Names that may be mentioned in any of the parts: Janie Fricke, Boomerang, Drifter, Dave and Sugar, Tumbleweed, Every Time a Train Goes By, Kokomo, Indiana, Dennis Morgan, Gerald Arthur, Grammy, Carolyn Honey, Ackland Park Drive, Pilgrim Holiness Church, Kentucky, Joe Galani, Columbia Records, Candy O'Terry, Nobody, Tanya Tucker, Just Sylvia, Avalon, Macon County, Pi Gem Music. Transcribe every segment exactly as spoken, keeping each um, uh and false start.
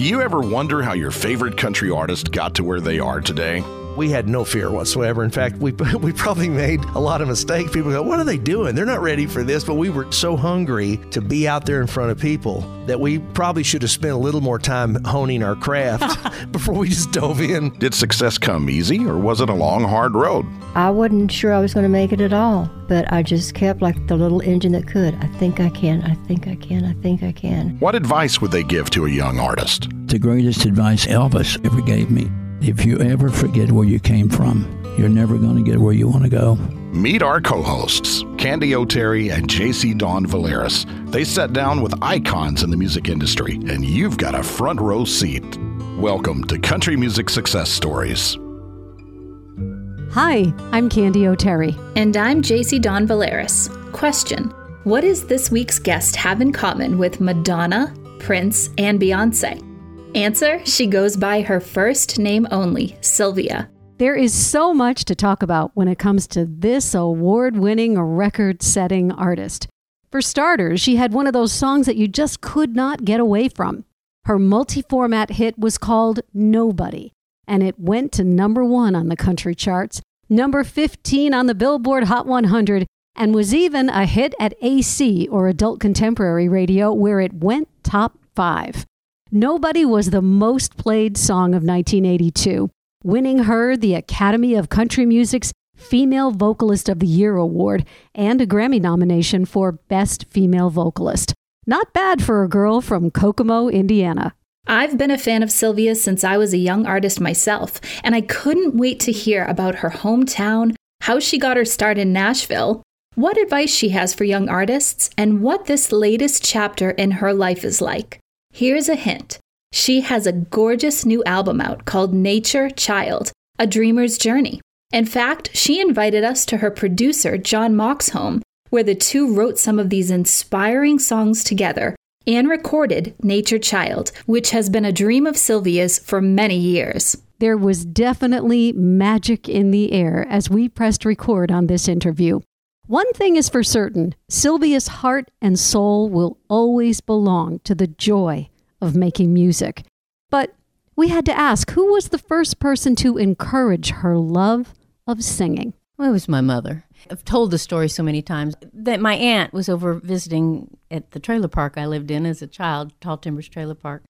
Do you ever wonder how your favorite country artist got to where they are today? We had no fear whatsoever. In fact, we we probably made a lot of mistakes. People go, what are they doing? They're not ready for this. But we were so hungry to be out there in front of people that we probably should have spent a little more time honing our craft before we just dove in. Did success come easy, or was it a long, hard road? I wasn't sure I was going to make it at all, but I just kept like the little engine that could. I think I can, I think I can, I think I can. What advice would they give to a young artist? The greatest advice Elvis ever gave me. If you ever forget where you came from, you're never going to get where you want to go. Meet our co-hosts, Candy O'Terry and J C Dawn Valeris. They sat down with icons in the music industry, and you've got a front row seat. Welcome to Country Music Success Stories. Hi, I'm Candy O'Terry. And I'm J C Dawn Valeris. Question: what does this week's guest have in common with Madonna, Prince, and Beyonce? Answer: she goes by her first name only, Sylvia. There is so much to talk about when it comes to this award-winning, record-setting artist. For starters, she had one of those songs that you just could not get away from. Her multi-format hit was called Nobody, and it went to number one on the country charts, number fifteen on the Billboard Hot one hundred, and was even a hit at A C, or Adult Contemporary Radio, where it went top five. Nobody was the most played song of nineteen eighty-two, winning her the Academy of Country Music's Female Vocalist of the Year Award and a Grammy nomination for Best Female Vocalist. Not bad for a girl from Kokomo, Indiana. I've been a fan of Sylvia since I was a young artist myself, and I couldn't wait to hear about her hometown, how she got her start in Nashville, what advice she has for young artists, and what this latest chapter in her life is like. Here's a hint. She has a gorgeous new album out called Nature Child, A Dreamer's Journey. In fact, she invited us to her producer, John Mox, home, where the two wrote some of these inspiring songs together and recorded Nature Child, which has been a dream of Sylvia's for many years. There was definitely magic in the air as we pressed record on this interview. One thing is for certain, Sylvia's heart and soul will always belong to the joy of making music. But we had to ask, who was the first person to encourage her love of singing? Well, it was my mother. I've told the story so many times that my aunt was over visiting at the trailer park I lived in as a child, Tall Timbers Trailer Park.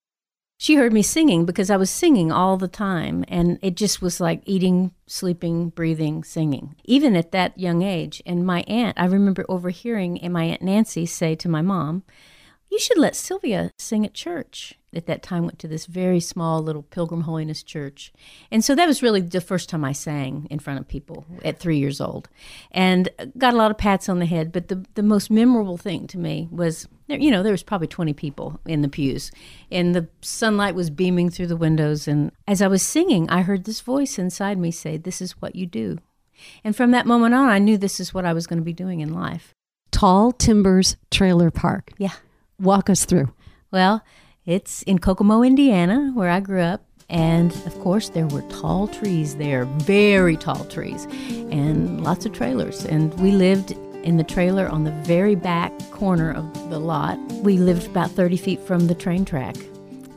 She heard me singing because I was singing all the time, and it just was like eating, sleeping, breathing, singing, even at that young age. And my aunt, I remember overhearing my Aunt Nancy say to my mom, you should let Sylvia sing at church. At that time, went to this very small little Pilgrim Holiness church. And so that was really the first time I sang in front of people at three years old. And got a lot of pats on the head. But the, the most memorable thing to me was, you know, there was probably twenty people in the pews. And the sunlight was beaming through the windows. And as I was singing, I heard this voice inside me say, this is what you do. And from that moment on, I knew this is what I was going to be doing in life. Tall Timbers Trailer Park. Yeah. Walk us through. Well, it's in Kokomo, Indiana, where I grew up. And, of course, there were tall trees there, very tall trees, and lots of trailers. And we lived in the trailer on the very back corner of the lot. We lived about thirty feet from the train track.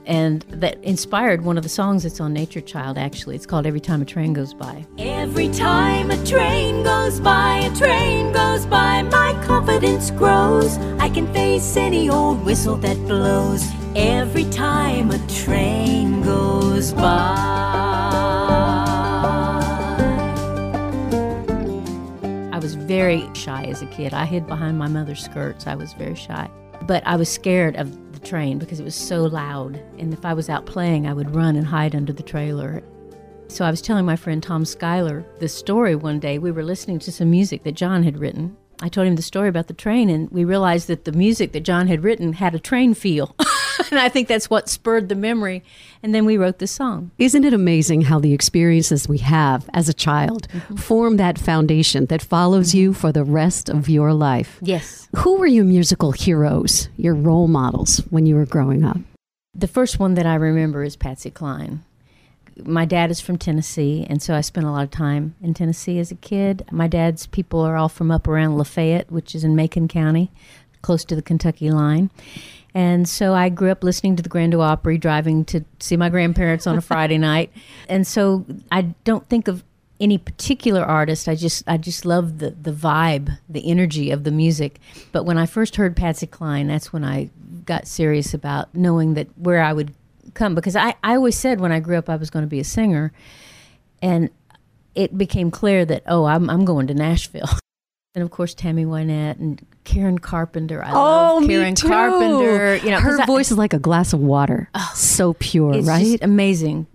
And that inspired one of the songs that's on Nature Child, actually. It's called Every Time a Train Goes By. Every time a train goes by, a train goes by, my confidence grows. I can face any old whistle that blows. Every time a train goes by. I was very shy as a kid. I hid behind my mother's skirts. I was very shy. But I was scared of train because it was so loud, and if I was out playing I would run and hide under the trailer. So I was telling my friend Tom Schuyler this story one day. We were listening to some music that John had written. I told him the story about the train, and we realized that the music that John had written had a train feel. And I think that's what spurred the memory, and then we wrote this song. Isn't it amazing how the experiences we have as a child mm-hmm. form that foundation that follows mm-hmm. you for the rest of your life? Yes. Who were your musical heroes, your role models, when you were growing up? The first one that I remember is Patsy Cline. My dad is from Tennessee, and so I spent a lot of time in Tennessee as a kid. My dad's people are all from up around Lafayette, which is in Macon County, close to the Kentucky line. And so I grew up listening to the Grand Ole Opry, driving to see my grandparents on a Friday night. And so I don't think of any particular artist. I just I just love the, the vibe, the energy of the music. But when I first heard Patsy Cline, that's when I got serious about knowing that where I would come. Because I, I always said when I grew up I was going to be a singer. And it became clear that, oh, I'm I'm going to Nashville. And, of course, Tammy Wynette and Karen Carpenter. I oh, love Karen me too. Carpenter. You know, her I, voice is like a glass of water. Oh, so pure, it's right? Just amazing.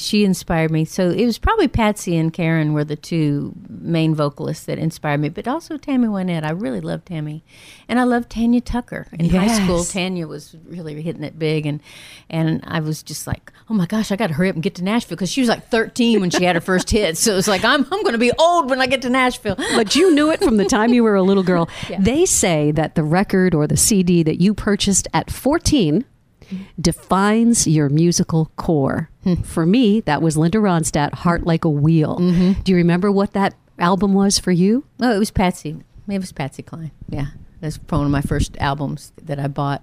She inspired me. So it was probably Patsy and Karen were the two main vocalists that inspired me, but also Tammy Wynette. I really love Tammy. And I love Tanya Tucker. In yes. high school, Tanya was really hitting it big. And, and I was just like, oh, my gosh, I got to hurry up and get to Nashville, because she was like thirteen when she had her first hit. So it's like, I'm, I'm going to be old when I get to Nashville. But you knew it from the time you were a little girl. Yeah. They say that the record or the C D that you purchased at fourteen defines your musical core. Hmm. For me, that was Linda Ronstadt, Heart Like a Wheel. Mm-hmm. Do you remember what that album was for you? Oh, it was Patsy. It was Patsy Cline. Yeah. That's one of my first albums that I bought.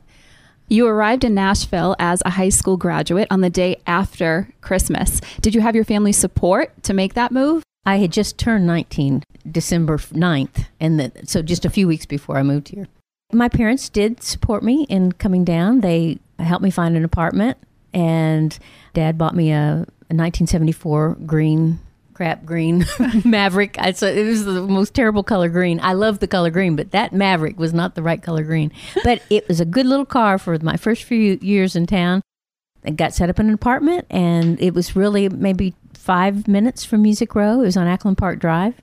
You arrived in Nashville as a high school graduate on the day after Christmas. Did you have your family support to make that move? I had just turned nineteen, December ninth, and the, so just a few weeks before I moved here. My parents did support me in coming down. They helped me find an apartment, and Dad bought me a, a nineteen seventy-four green, crap green Maverick. I, so it was the most terrible color green. I love the color green, but that Maverick was not the right color green. But it was a good little car for my first few years in town. I got set up in an apartment, and it was really maybe five minutes from Music Row. It was on Ackland Park Drive,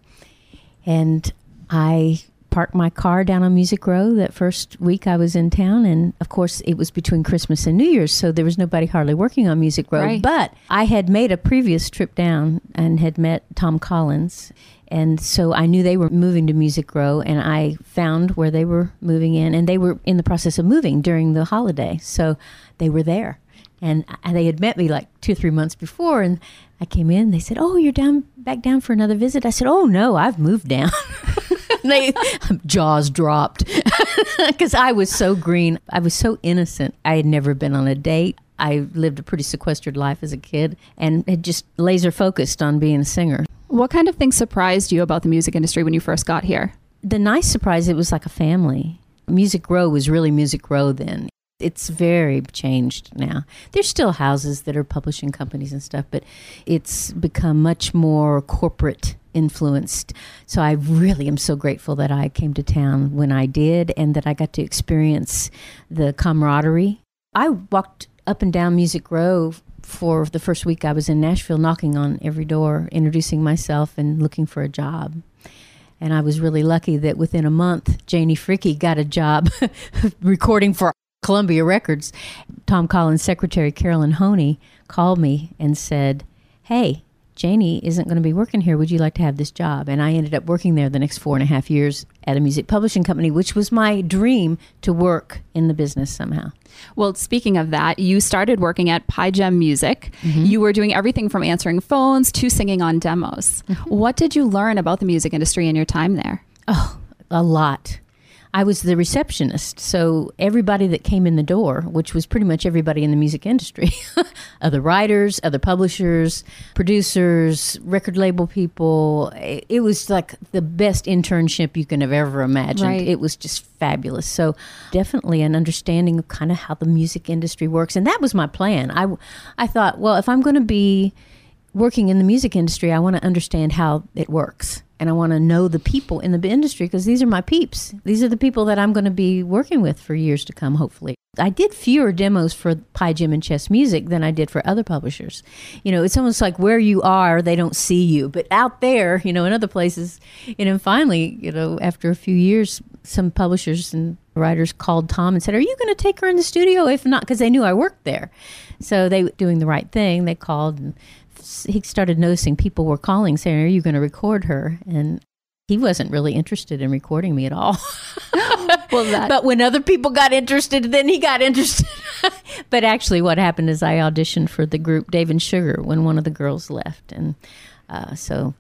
and I parked my car down on Music Row that first week I was in town. And of course it was between Christmas and New Year's, so there was nobody hardly working on Music Row. Right. But I had made a previous trip down and had met Tom Collins. And so I knew they were moving to Music Row, and I found where they were moving in, and they were in the process of moving during the holiday. So they were there, and they had met me like two or three months before. And I came in, they said, oh, you're down back down for another visit? I said, oh no, I've moved down. They jaws dropped, because I was so green. I was so innocent. I had never been on a date. I lived a pretty sequestered life as a kid, and had just laser focused on being a singer. What kind of things surprised you about the music industry when you first got here? The nice surprise, it was like a family. Music Row was really Music Row then. It's very changed now. There's still houses that are publishing companies and stuff, but it's become much more corporate influenced. So I really am so grateful that I came to town when I did, and that I got to experience the camaraderie. I walked up and down Music Row for the first week I was in Nashville, knocking on every door, introducing myself and looking for a job. And I was really lucky that within a month, Janie Fricke got a job recording for Columbia Records. Tom Collins' secretary, Carolyn Honey, called me and said, hey, Janie isn't going to be working here. Would you like to have this job? And I ended up working there the next four and a half years at a music publishing company, which was my dream, to work in the business somehow. Well, speaking of that, you started working at Pi Gem Music. Mm-hmm. You were doing everything from answering phones to singing on demos. Mm-hmm. What did you learn about the music industry in your time there? Oh, a lot. I was the receptionist, so everybody that came in the door, which was pretty much everybody in the music industry, other writers, other publishers, producers, record label people, it was like the best internship you can have ever imagined. Right. It was just fabulous. So definitely an understanding of kind of how the music industry works, and that was my plan. I, I thought, well, if I'm going to be working in the music industry, I want to understand how it works. And I want to know the people in the industry, because these are my peeps. These are the people that I'm going to be working with for years to come, hopefully. I did fewer demos for Pi Gem and Chess Music than I did for other publishers. You know, it's almost like where you are, they don't see you. But out there, you know, in other places, you know, finally, you know, after a few years, some publishers and writers called Tom and said, are you going to take her in the studio? If not, because they knew I worked there. So they were doing the right thing. They called, and he started noticing people were calling saying, are you going to record her? And he wasn't really interested in recording me at all. Well, that. But when other people got interested, then he got interested. But actually what happened is I auditioned for the group Dave and Sugar when one of the girls left. And uh, so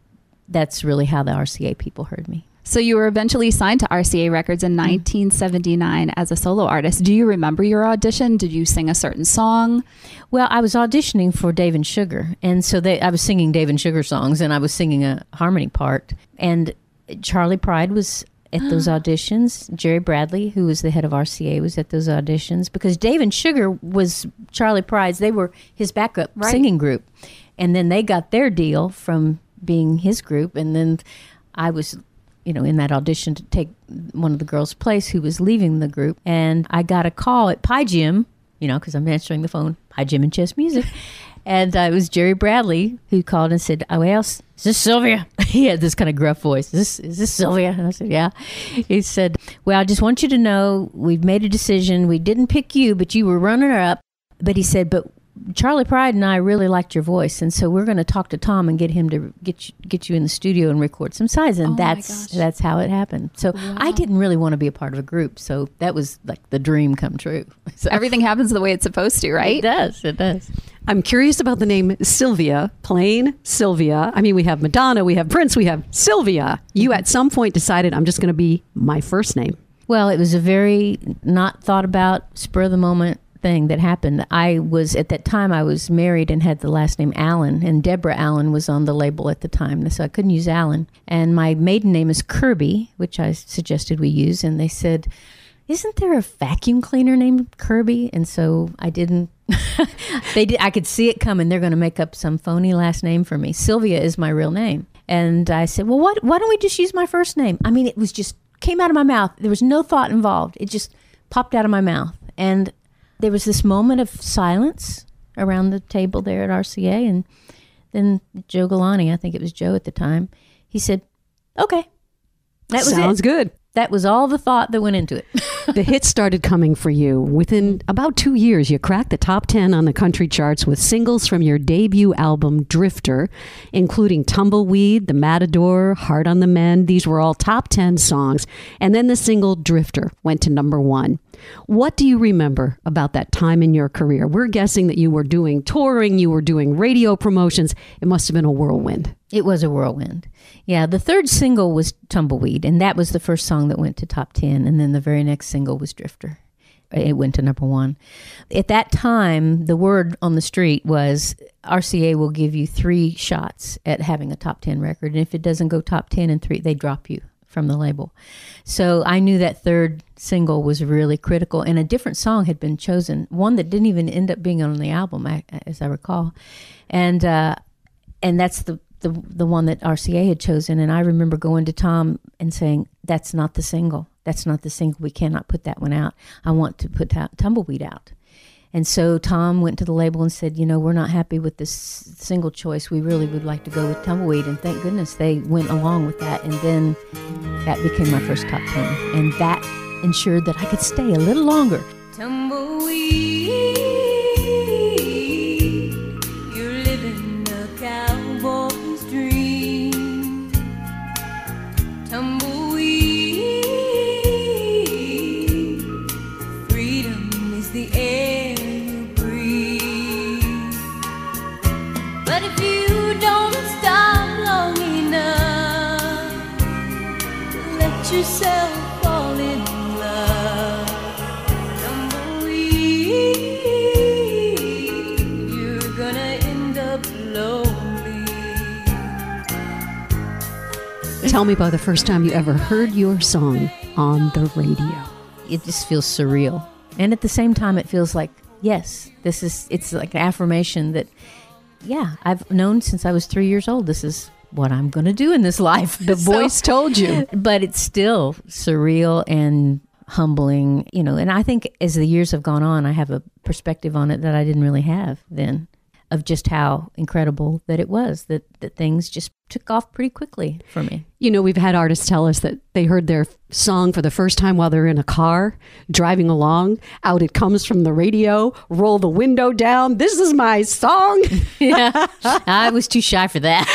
that's really how the R C A people heard me. So you were eventually signed to R C A Records in nineteen seventy-nine as a solo artist. Do you remember your audition? Did you sing a certain song? Well, I was auditioning for Dave and Sugar. And so they, I was singing Dave and Sugar songs, and I was singing a harmony part. And Charlie Pride was at those auditions. Jerry Bradley, who was the head of R C A, was at those auditions. Because Dave and Sugar was Charlie Pride's. They were his backup right. singing group. And then they got their deal from being his group. And then I was, you know, in that audition to take one of the girls' place who was leaving the group. And I got a call at Pi Gem, you know, because I'm answering the phone, Pi Gem and Chess Music. And uh, it was Jerry Bradley who called and said, oh, well, is this Sylvia? He had this kind of gruff voice. Is this, is this Sylvia? And I said, yeah. He said, well, I just want you to know we've made a decision. We didn't pick you, but you were runner-up. But he said, but Charlie Pride and I really liked your voice. And so we're going to talk to Tom and get him to get you, get you in the studio and record some sides. And oh that's that's how it happened. So wow. I didn't really want to be a part of a group. So that was like the dream come true. So everything happens the way it's supposed to, right? It does. It does. I'm curious about the name Sylvia, plain Sylvia. I mean, we have Madonna, we have Prince, we have Sylvia. You at some point decided I'm just going to be my first name. Well, it was a very not thought about, spur of the moment thing that happened. I was, at that time, I was married and had the last name Allen, and Deborah Allen was on the label at the time, so I couldn't use Allen. And my maiden name is Kirby, which I suggested we use, and they said, isn't there a vacuum cleaner named Kirby? And so I didn't, they did, I could see it coming. They're going to make up some phony last name for me. Sylvia is my real name. And I said, well, what, why don't we just use my first name? I mean, it was just, came out of my mouth. There was no thought involved. It just popped out of my mouth. And there was this moment of silence around the table there at R C A, and then Joe Galani, I think it was Joe at the time, he said, okay, that was it. Sounds good. That was all the thought that went into it. The hits started coming for you. Within about two years, you cracked the top ten on the country charts with singles from your debut album, Drifter, including Tumbleweed, The Matador, Heart on the Mend. These were all top ten songs. And then the single Drifter went to number one. What do you remember about that time in your career? We're guessing that you were doing touring, you were doing radio promotions. It must have been a whirlwind. It was a whirlwind. Yeah, the third single was Tumbleweed, and that was the first song that went to top ten, and then the very next single was Drifter. It went to number one. At that time, the word on the street was R C A will give you three shots at having a top ten record, and if it doesn't go top ten in three, they drop you from the label. So I knew that third single was really critical, and a different song had been chosen, one that didn't even end up being on the album, as I recall. And uh, and that's the, the, the one that R C A had chosen, and I remember going to Tom and saying, that's not the single. That's not the single. We cannot put that one out. I want to put Tumbleweed out. And so Tom went to the label and said, you know, we're not happy with this single choice. We really would like to go with Tumbleweed. And thank goodness they went along with that. And then that became my first top ten. And that ensured that I could stay a little longer. Tumbleweed, you're living a cowboy's dream. Tumbleweed. Yourself fall in love. Tumbleweed, you're gonna end up lonely. Tell me about the first time you ever heard your song on the radio. It just feels surreal, and at the same time it feels like, yes, this is, it's like an affirmation that, yeah, I've known since I was three years old, this is what I'm going to do in this life. The so, voice told you. But it's still surreal and humbling, you know. And I think as the years have gone on, I have a perspective on it that I didn't really have then, of just how incredible that it was, that, that things just took off pretty quickly for me. You know, we've had artists tell us that they heard their song for the first time while they're in a car, driving along, out it comes from the radio, roll the window down, this is my song. Yeah, I was too shy for that.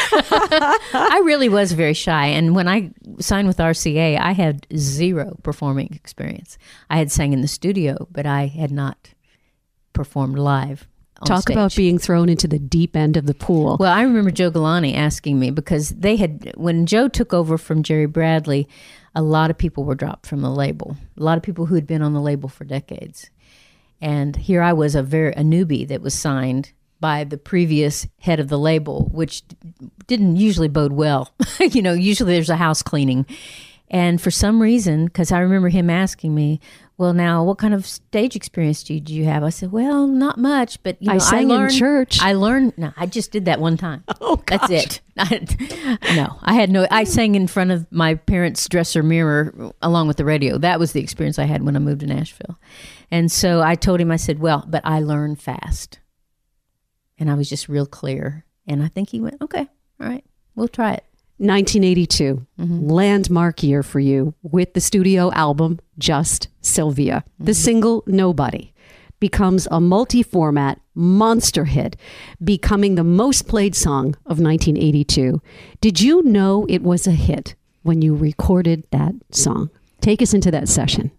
I really was very shy, and when I signed with R C A, I had zero performing experience. I had sang in the studio, but I had not performed live on Talk stage. About being thrown into the deep end of the pool. Well, I remember Joe Galani asking me, because they had, when Joe took over from Jerry Bradley, a lot of people were dropped from the label. A lot of people who had been on the label for decades. And here I was, a very a newbie that was signed by the previous head of the label, which didn't usually bode well. You know, usually there's a house cleaning. And for some reason, because I remember him asking me, well, now, what kind of stage experience do you, do you have? I said, well, not much, but you know, I sang I learned, in church. I learned, no, I just did that one time. Oh, gosh. That's it. I, no, I had no, I sang in front of my parents' dresser mirror along with the radio. That was the experience I had when I moved to Nashville. And so I told him, I said, well, but I learned fast. And I was just real clear. And I think he went, okay, all right, we'll try it. nineteen eighty-two, mm-hmm. landmark year for you with the studio album Just Sylvia. Mm-hmm. The single Nobody becomes a multi-format monster hit, becoming the most played song of nineteen eighty-two. Did you know it was a hit when you recorded that song? Take us into that session.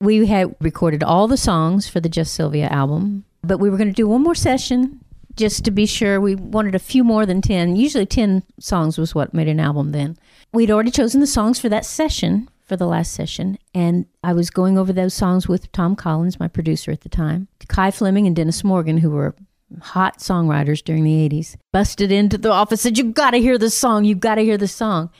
We had recorded all the songs for the Just Sylvia album, but we were going to do one more session just to be sure. We wanted a few more than ten. Usually ten songs was what made an album then. We'd already chosen the songs for that session, for the last session, and I was going over those songs with Tom Collins, my producer at the time, Kai Fleming and Dennis Morgan, who were hot songwriters during the eighties, busted into the office, said, you got to hear this song, you got to hear this song.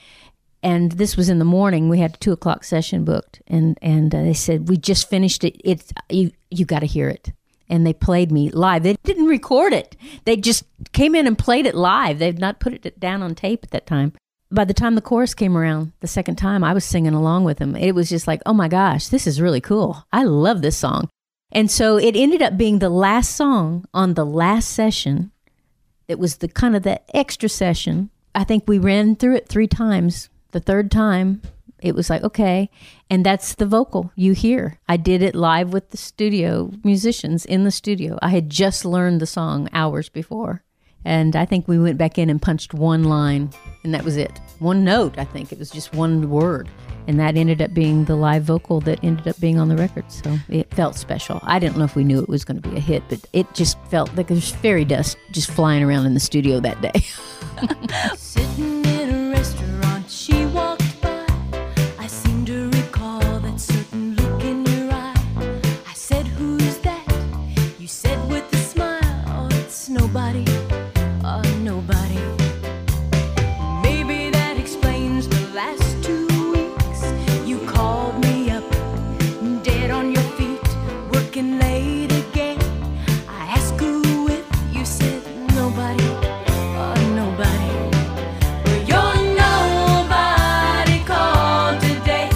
And this was in the morning. We had a two o'clock session booked, and, and uh, they said, we just finished it. It's, you you got to hear it. And they played me live. They didn't record it. They just came in and played it live. They had not put it down on tape at that time. By the time the chorus came around the second time, I was singing along with them. It was just like, oh my gosh, this is really cool. I love this song. And so it ended up being the last song on the last session. It was the kind of the extra session. I think we ran through it three times. The third time, it was like, okay, and that's the vocal you hear. I did it live with the studio musicians in the studio. I had just learned the song hours before, and I think we went back in and punched one line, and that was it. One note, I think. It was just one word, and that ended up being the live vocal that ended up being on the record, so it felt special. I didn't know if we knew it was going to be a hit, but it just felt like there's fairy dust just flying around in the studio that day. Sitting in a restaurant, she walked. Nobody, uh, nobody. Maybe that explains the last two weeks. You called me up, dead on your feet, working late again. I asked who if you said nobody, uh, nobody. Well, your nobody called today.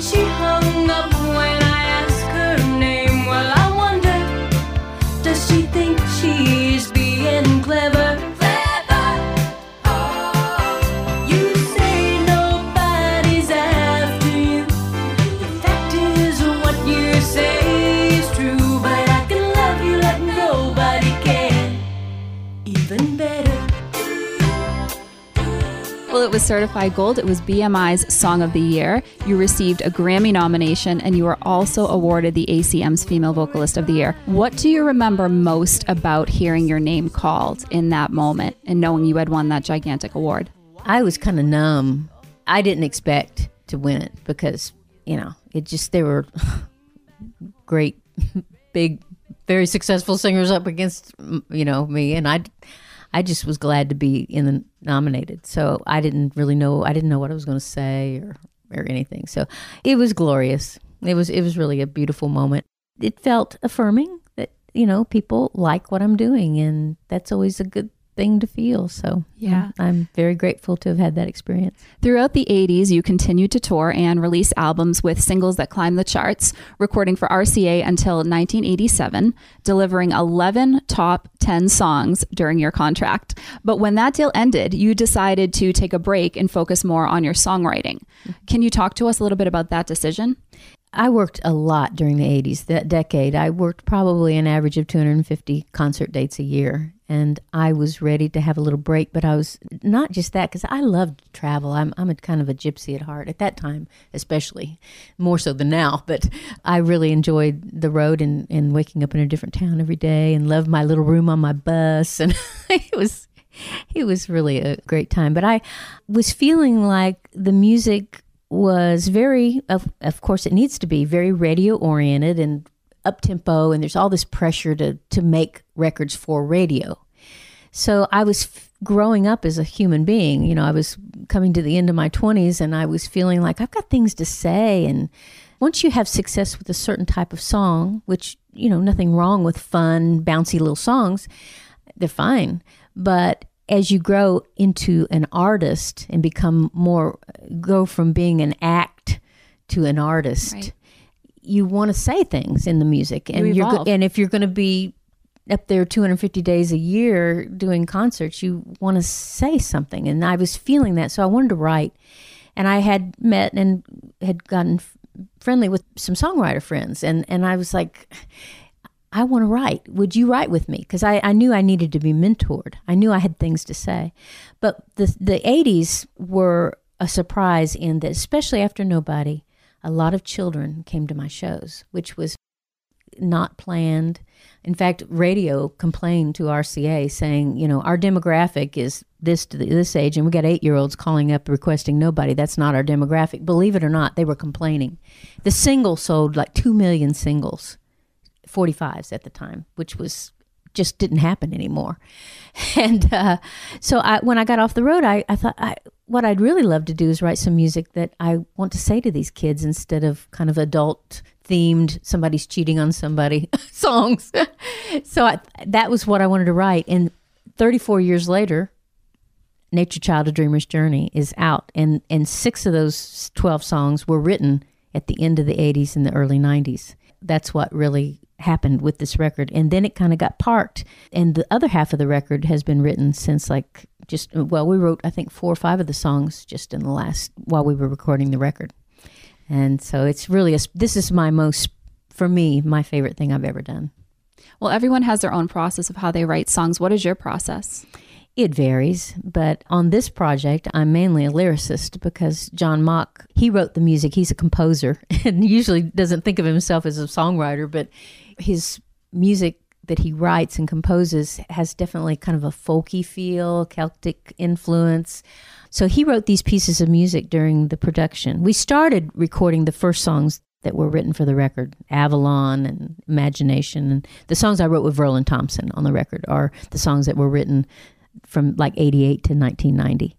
She hung up when I asked her name. Well, I wonder, does she think she? Clever, clever. Oh. You say nobody's after you. The fact is, what you say is true. But I can love you like nobody can. Even better. Well, it was certified gold. It was B M I's Song of the Year. You received a Grammy nomination, and you were also awarded the A C M's Female Vocalist of the Year. What do you remember most about hearing your name called in that moment and knowing you had won that gigantic award? I was kind of numb. I didn't expect to win it because, you know, it just, they were great, big, very successful singers up against, you know, me. And I... I just was glad to be in the nominated. So I didn't really know, I didn't know what I was going to say or, or anything. So it was glorious. It was, it was really a beautiful moment. It felt affirming that, you know, people like what I'm doing, and that's always a good thing to feel. So yeah, I'm, I'm very grateful to have had that experience. Throughout the eighties, you continued to tour and release albums with singles that climbed the charts, recording for R C A until nineteen eighty-seven, delivering eleven top ten songs during your contract. But when that deal ended, you decided to take a break and focus more on your songwriting. Mm-hmm. Can you talk to us a little bit about that decision? I worked a lot during the eighties, that decade. I worked probably an average of two hundred fifty concert dates a year. And I was ready to have a little break, but I was not just that, because I loved to travel. I'm I'm a kind of a gypsy at heart at that time, especially more so than now. But I really enjoyed the road and, and waking up in a different town every day, and loved my little room on my bus. And it was it was really a great time. But I was feeling like the music was very, of, of course it needs to be, very radio-oriented and up-tempo, and there's all this pressure to, to make records for radio. So I was f- growing up as a human being. You know, I was coming to the end of my twenties, and I was feeling like I've got things to say. And once you have success with a certain type of song, which, you know, nothing wrong with fun, bouncy little songs, they're fine. But as you grow into an artist and become more, go from being an act to an artist, right, you want to say things in the music, and you you're and if you're going to be up there two hundred fifty days a year doing concerts, you want to say something. And I was feeling that, so I wanted to write. And I had met and had gotten f- friendly with some songwriter friends, and and I was like, I want to write. Would you write with me? Because I, I knew I needed to be mentored. I knew I had things to say. But the the eighties were a surprise in that, especially after Nobody, a lot of children came to my shows, which was not planned. In fact, radio complained to R C A saying, you know, our demographic is this to this age, and we got eight-year-olds calling up requesting Nobody. That's not our demographic. Believe it or not, they were complaining. The single sold like two million singles, forty-fives at the time, which was just didn't happen anymore. And uh, so I, when I got off the road, I, I thought, I, what I'd really love to do is write some music that I want to say to these kids, instead of kind of adult themed, somebody's cheating on somebody songs. So I, that was what I wanted to write. And thirty-four years later, Nature Child, A Dreamer's Journey is out. And, and six of those twelve songs were written at the end of the eighties and the early nineties. That's what really happened with this record. And then it kind of got parked, and the other half of the record has been written since, like, just, well, we wrote I think four or five of the songs just in the last, while we were recording the record. And so it's really a, this is my most, for me, my favorite thing I've ever done. Well, everyone has their own process of how they write songs. What is your process? It varies, but on this project, I'm mainly a lyricist, because John Mox, he wrote the music. He's a composer and usually doesn't think of himself as a songwriter, but his music that he writes and composes has definitely kind of a folky feel, Celtic influence. So he wrote these pieces of music during the production. We started recording the first songs that were written for the record, Avalon and Imagination. And the songs I wrote with Verlin Thompson on the record are the songs that were written from like eighty-eight to nineteen ninety.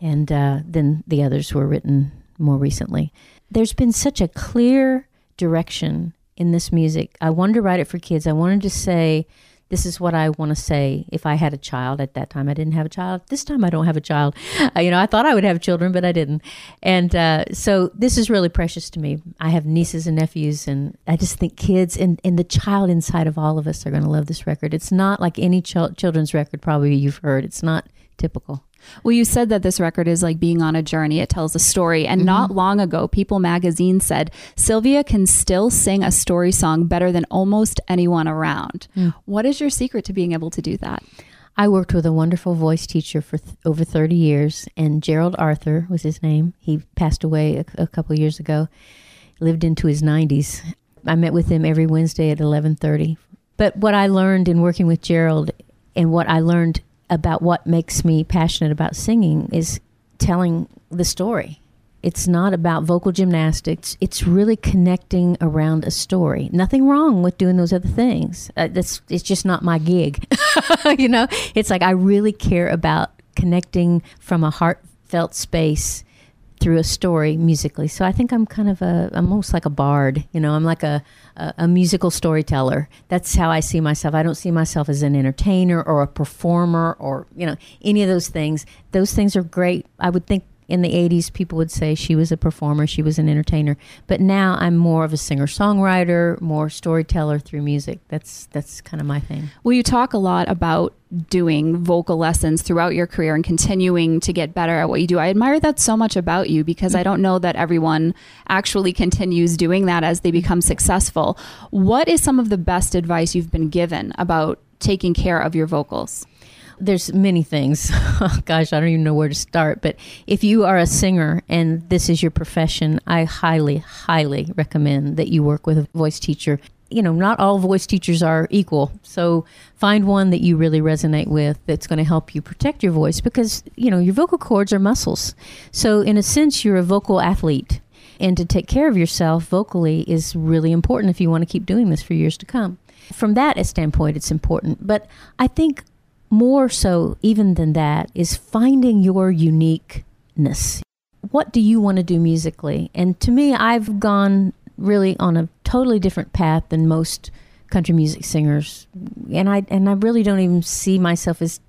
And uh, then the others were written more recently. There's been such a clear direction in this music. I wanted to write it for kids. I wanted to say, this is what I want to say if I had a child. At that time, I didn't have a child. This time, I don't have a child. Uh, you know, I thought I would have children, but I didn't. And uh, so this is really precious to me. I have nieces and nephews, and I just think kids and, and the child inside of all of us are going to love this record. It's not like any ch- children's record probably you've heard. It's not typical. Well, you said that this record is like being on a journey. It tells a story. And mm-hmm. not long ago, People magazine said, Sylvia can still sing a story song better than almost anyone around. Mm. What is your secret to being able to do that? I worked with a wonderful voice teacher for th- over thirty years, and Gerald Arthur was his name. He passed away a, a couple of years ago, lived into his nineties. I met with him every Wednesday at eleven thirty. But what I learned in working with Gerald, and what I learned about what makes me passionate about singing, is telling the story. It's not about vocal gymnastics. It's really connecting around a story. Nothing wrong with doing those other things. Uh, that's it's just not my gig. You know, it's like I really care about connecting from a heartfelt space through a story musically. So I think I'm kind of a, I'm almost like a bard, you know, I'm like a, a, a musical storyteller. That's how I see myself. I don't see myself as an entertainer or a performer or, you know, any of those things. Those things are great. I would think in the eighties, people would say she was a performer, she was an entertainer. But now I'm more of a singer-songwriter, more storyteller through music. That's that's kind of my thing. Well, you talk a lot about doing vocal lessons throughout your career and continuing to get better at what you do. I admire that so much about you, because I don't know that everyone actually continues doing that as they become successful. What is some of the best advice you've been given about taking care of your vocals? There's many things. Gosh, I don't even know where to start. But if you are a singer and this is your profession, I highly, highly recommend that you work with a voice teacher. You know, not all voice teachers are equal. So find one that you really resonate with that's going to help you protect your voice, because, you know, your vocal cords are muscles. So in a sense, you're a vocal athlete. And to take care of yourself vocally is really important if you want to keep doing this for years to come. From that standpoint, it's important. But I think more so even than that is finding your uniqueness. What do you want to do musically? And to me, I've gone really on a totally different path than most country music singers. And I and I really don't even see myself as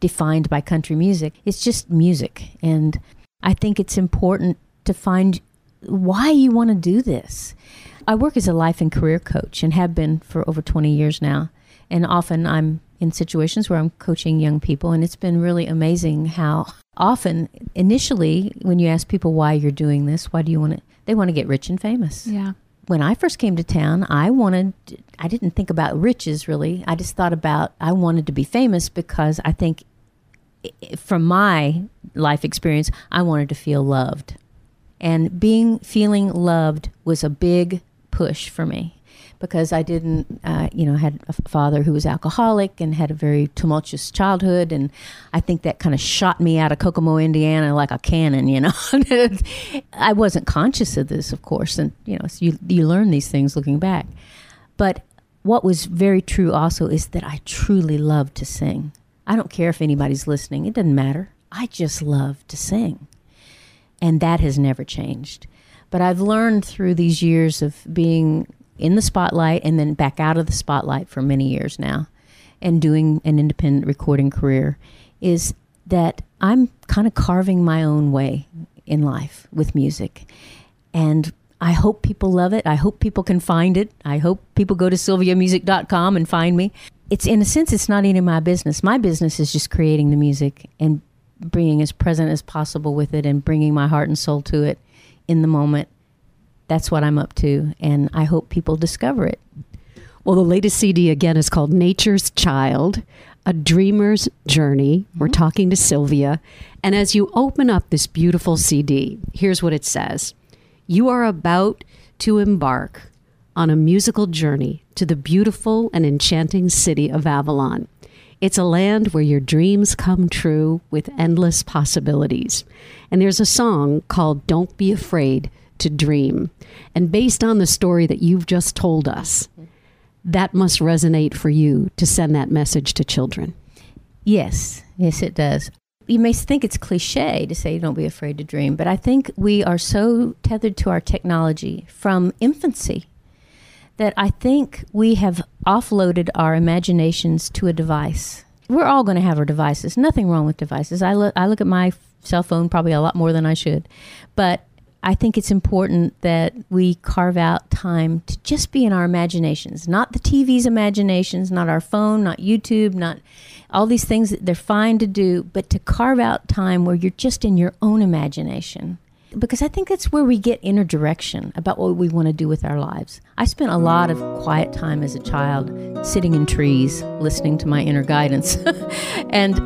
defined by country music. It's just music. And I think it's important to find why you want to do this. I work as a life and career coach and have been for over twenty years now. And often I'm in situations where I'm coaching young people, and it's been really amazing how often initially when you ask people why you're doing this, why do you want to, they want to get rich and famous. Yeah. When I first came to town, I wanted, I didn't think about riches really. I just thought about, I wanted to be famous because I think from my life experience, I wanted to feel loved. And being feeling loved was a big push for me, because I didn't, uh, you know, had a father who was alcoholic and had a very tumultuous childhood. And I think that kind of shot me out of Kokomo, Indiana, like a cannon, you know. I wasn't conscious of this, of course. And, you know, so you, you learn these things looking back. But what was very true also is that I truly love to sing. I don't care if anybody's listening. It doesn't matter. I just love to sing. And that has never changed. But I've learned through these years of being in the spotlight and then back out of the spotlight for many years now and doing an independent recording career is that I'm kind of carving my own way in life with music. And I hope people love it. I hope people can find it. I hope people go to sylvia music dot com and find me. It's, in a sense, it's not even my business. My business is just creating the music and being as present as possible with it and bringing my heart and soul to it in the moment. That's what I'm up to, and I hope people discover it. Well, the latest C D, again, is called Nature Child, A Dreamer's Journey. Mm-hmm. We're talking to Sylvia. And as you open up this beautiful C D, here's what it says. You are about to embark on a musical journey to the beautiful and enchanting city of Avalon. It's a land where your dreams come true with endless possibilities. And there's a song called Don't Be Afraid to Dream. And based on the story that you've just told us, that must resonate for you to send that message to children. Yes, yes, it does. You may think it's cliche to say don't be afraid to dream, but I think we are so tethered to our technology from infancy that I think we have offloaded our imaginations to a device. We're all going to have our devices. Nothing wrong with devices. I, lo- I look at my f- cell phone probably a lot more than I should. But I think it's important that we carve out time to just be in our imaginations, not the T V's imaginations, not our phone, not YouTube, not all these things that they're fine to do, but to carve out time where you're just in your own imagination. Because I think that's where we get inner direction about what we want to do with our lives. I spent a lot of quiet time as a child sitting in trees, listening to my inner guidance. And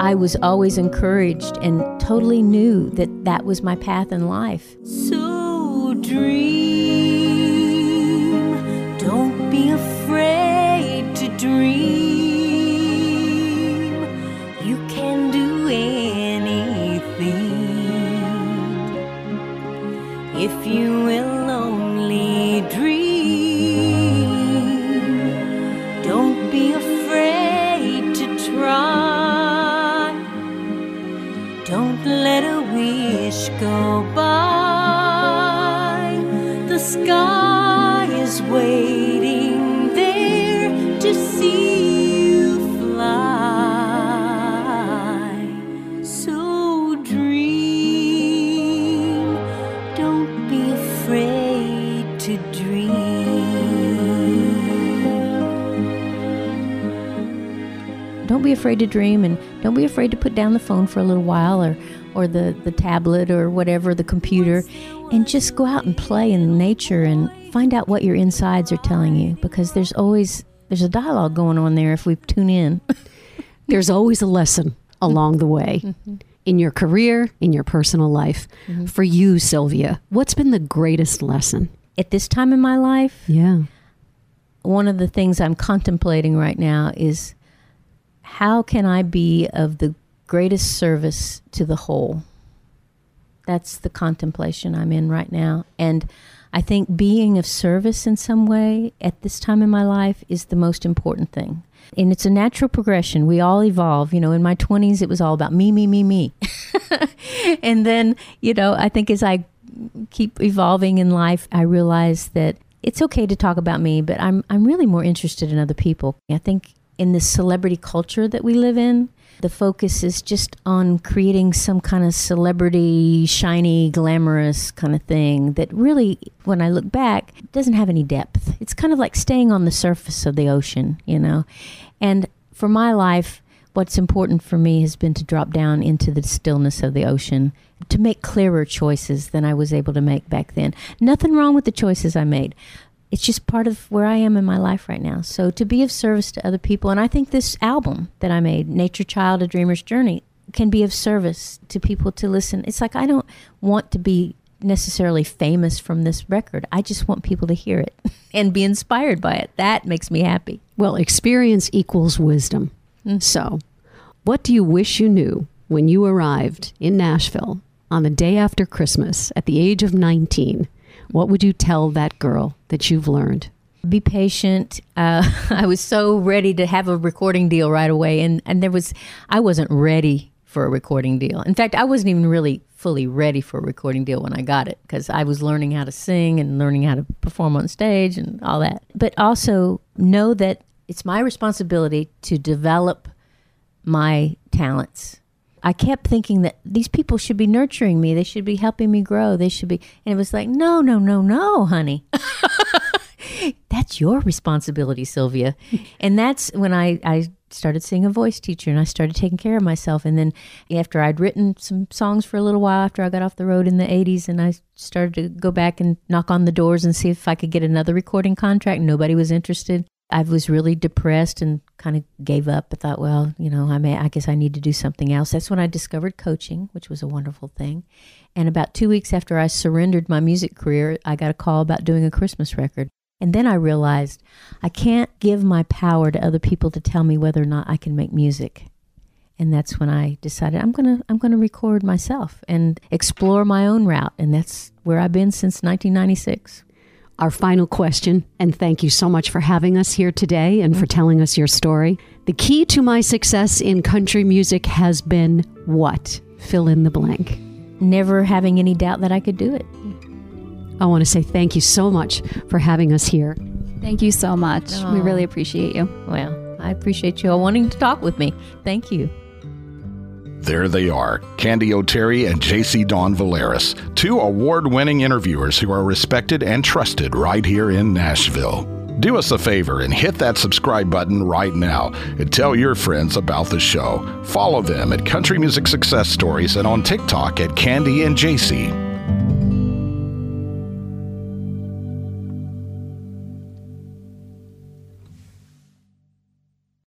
I was always encouraged and totally knew that that was my path in life. So dream, don't be afraid to dream. You can do anything. If you will only dream, don't be afraid to try. Don't let a wish go by. The sky is waiting there to see you fly. So dream. Don't Be Afraid to Dream, and don't be afraid to put down the phone for a little while, or or the, the tablet or whatever, the computer, and just go out and play in nature and find out what your insides are telling you, because there's always, there's a dialogue going on there if we tune in. There's always a lesson along the way, mm-hmm. in your career, in your personal life. Mm-hmm. For you, Sylvia, what's been the greatest lesson? At this time in my life? Yeah. One of the things I'm contemplating right now is, how can I be of the greatest service to the whole? That's the contemplation I'm in right now. And I think being of service in some way at this time in my life is the most important thing. And it's a natural progression. We all evolve. You know, in my twenties, it was all about me, me, me, me. And then, you know, I think as I keep evolving in life, I realize that it's okay to talk about me, but I'm I'm really more interested in other people. I think in this celebrity culture that we live in, the focus is just on creating some kind of celebrity, shiny, glamorous kind of thing that really, when I look back, doesn't have any depth. It's kind of like staying on the surface of the ocean, you know. And for my life, what's important for me has been to drop down into the stillness of the ocean, to make clearer choices than I was able to make back then. Nothing wrong with the choices I made. It's just part of where I am in my life right now. So to be of service to other people, and I think this album that I made, Nature Child, A Dreamer's Journey, can be of service to people to listen. It's like I don't want to be necessarily famous from this record. I just want people to hear it and be inspired by it. That makes me happy. Well, experience equals wisdom. Mm-hmm. So what do you wish you knew when you arrived in Nashville on the day after Christmas at the age of nineteen? What would you tell that girl that you've learned? Be patient. Uh, I was so ready to have a recording deal right away. And, and there was, I wasn't ready for a recording deal. In fact, I wasn't even really fully ready for a recording deal when I got it, because I was learning how to sing and learning how to perform on stage and all that. But also know that it's my responsibility to develop my talents. I kept thinking that these people should be nurturing me. They should be helping me grow. They should be. And it was like, no, no, no, no, honey. That's your responsibility, Sylvia. And that's when I, I started seeing a voice teacher, and I started taking care of myself. And then after I'd written some songs for a little while after I got off the road in the eighties, and I started to go back and knock on the doors and see if I could get another recording contract. Nobody was interested. I was really depressed and kind of gave up. I thought, well, you know, I may, I guess I need to do something else. That's when I discovered coaching, which was a wonderful thing. And about two weeks after I surrendered my music career, I got a call about doing a Christmas record. And then I realized I can't give my power to other people to tell me whether or not I can make music. And that's when I decided I'm going to I'm going to record myself and explore my own route. And that's where I've been since nineteen ninety-six. Our final question, and thank you so much for having us here today and for telling us your story. The key to my success in country music has been what? Fill in the blank. Never having any doubt that I could do it. I want to say thank you so much for having us here. Thank you so much. Aww. We really appreciate you. Well, I appreciate you all wanting to talk with me. Thank you. There they are, Candy O'Terry and J C Dawn Valeris, two award-winning interviewers who are respected and trusted right here in Nashville. Do us a favor and hit that subscribe button right now and tell your friends about the show. Follow them at Country Music Success Stories and on TikTok at Candy and J C.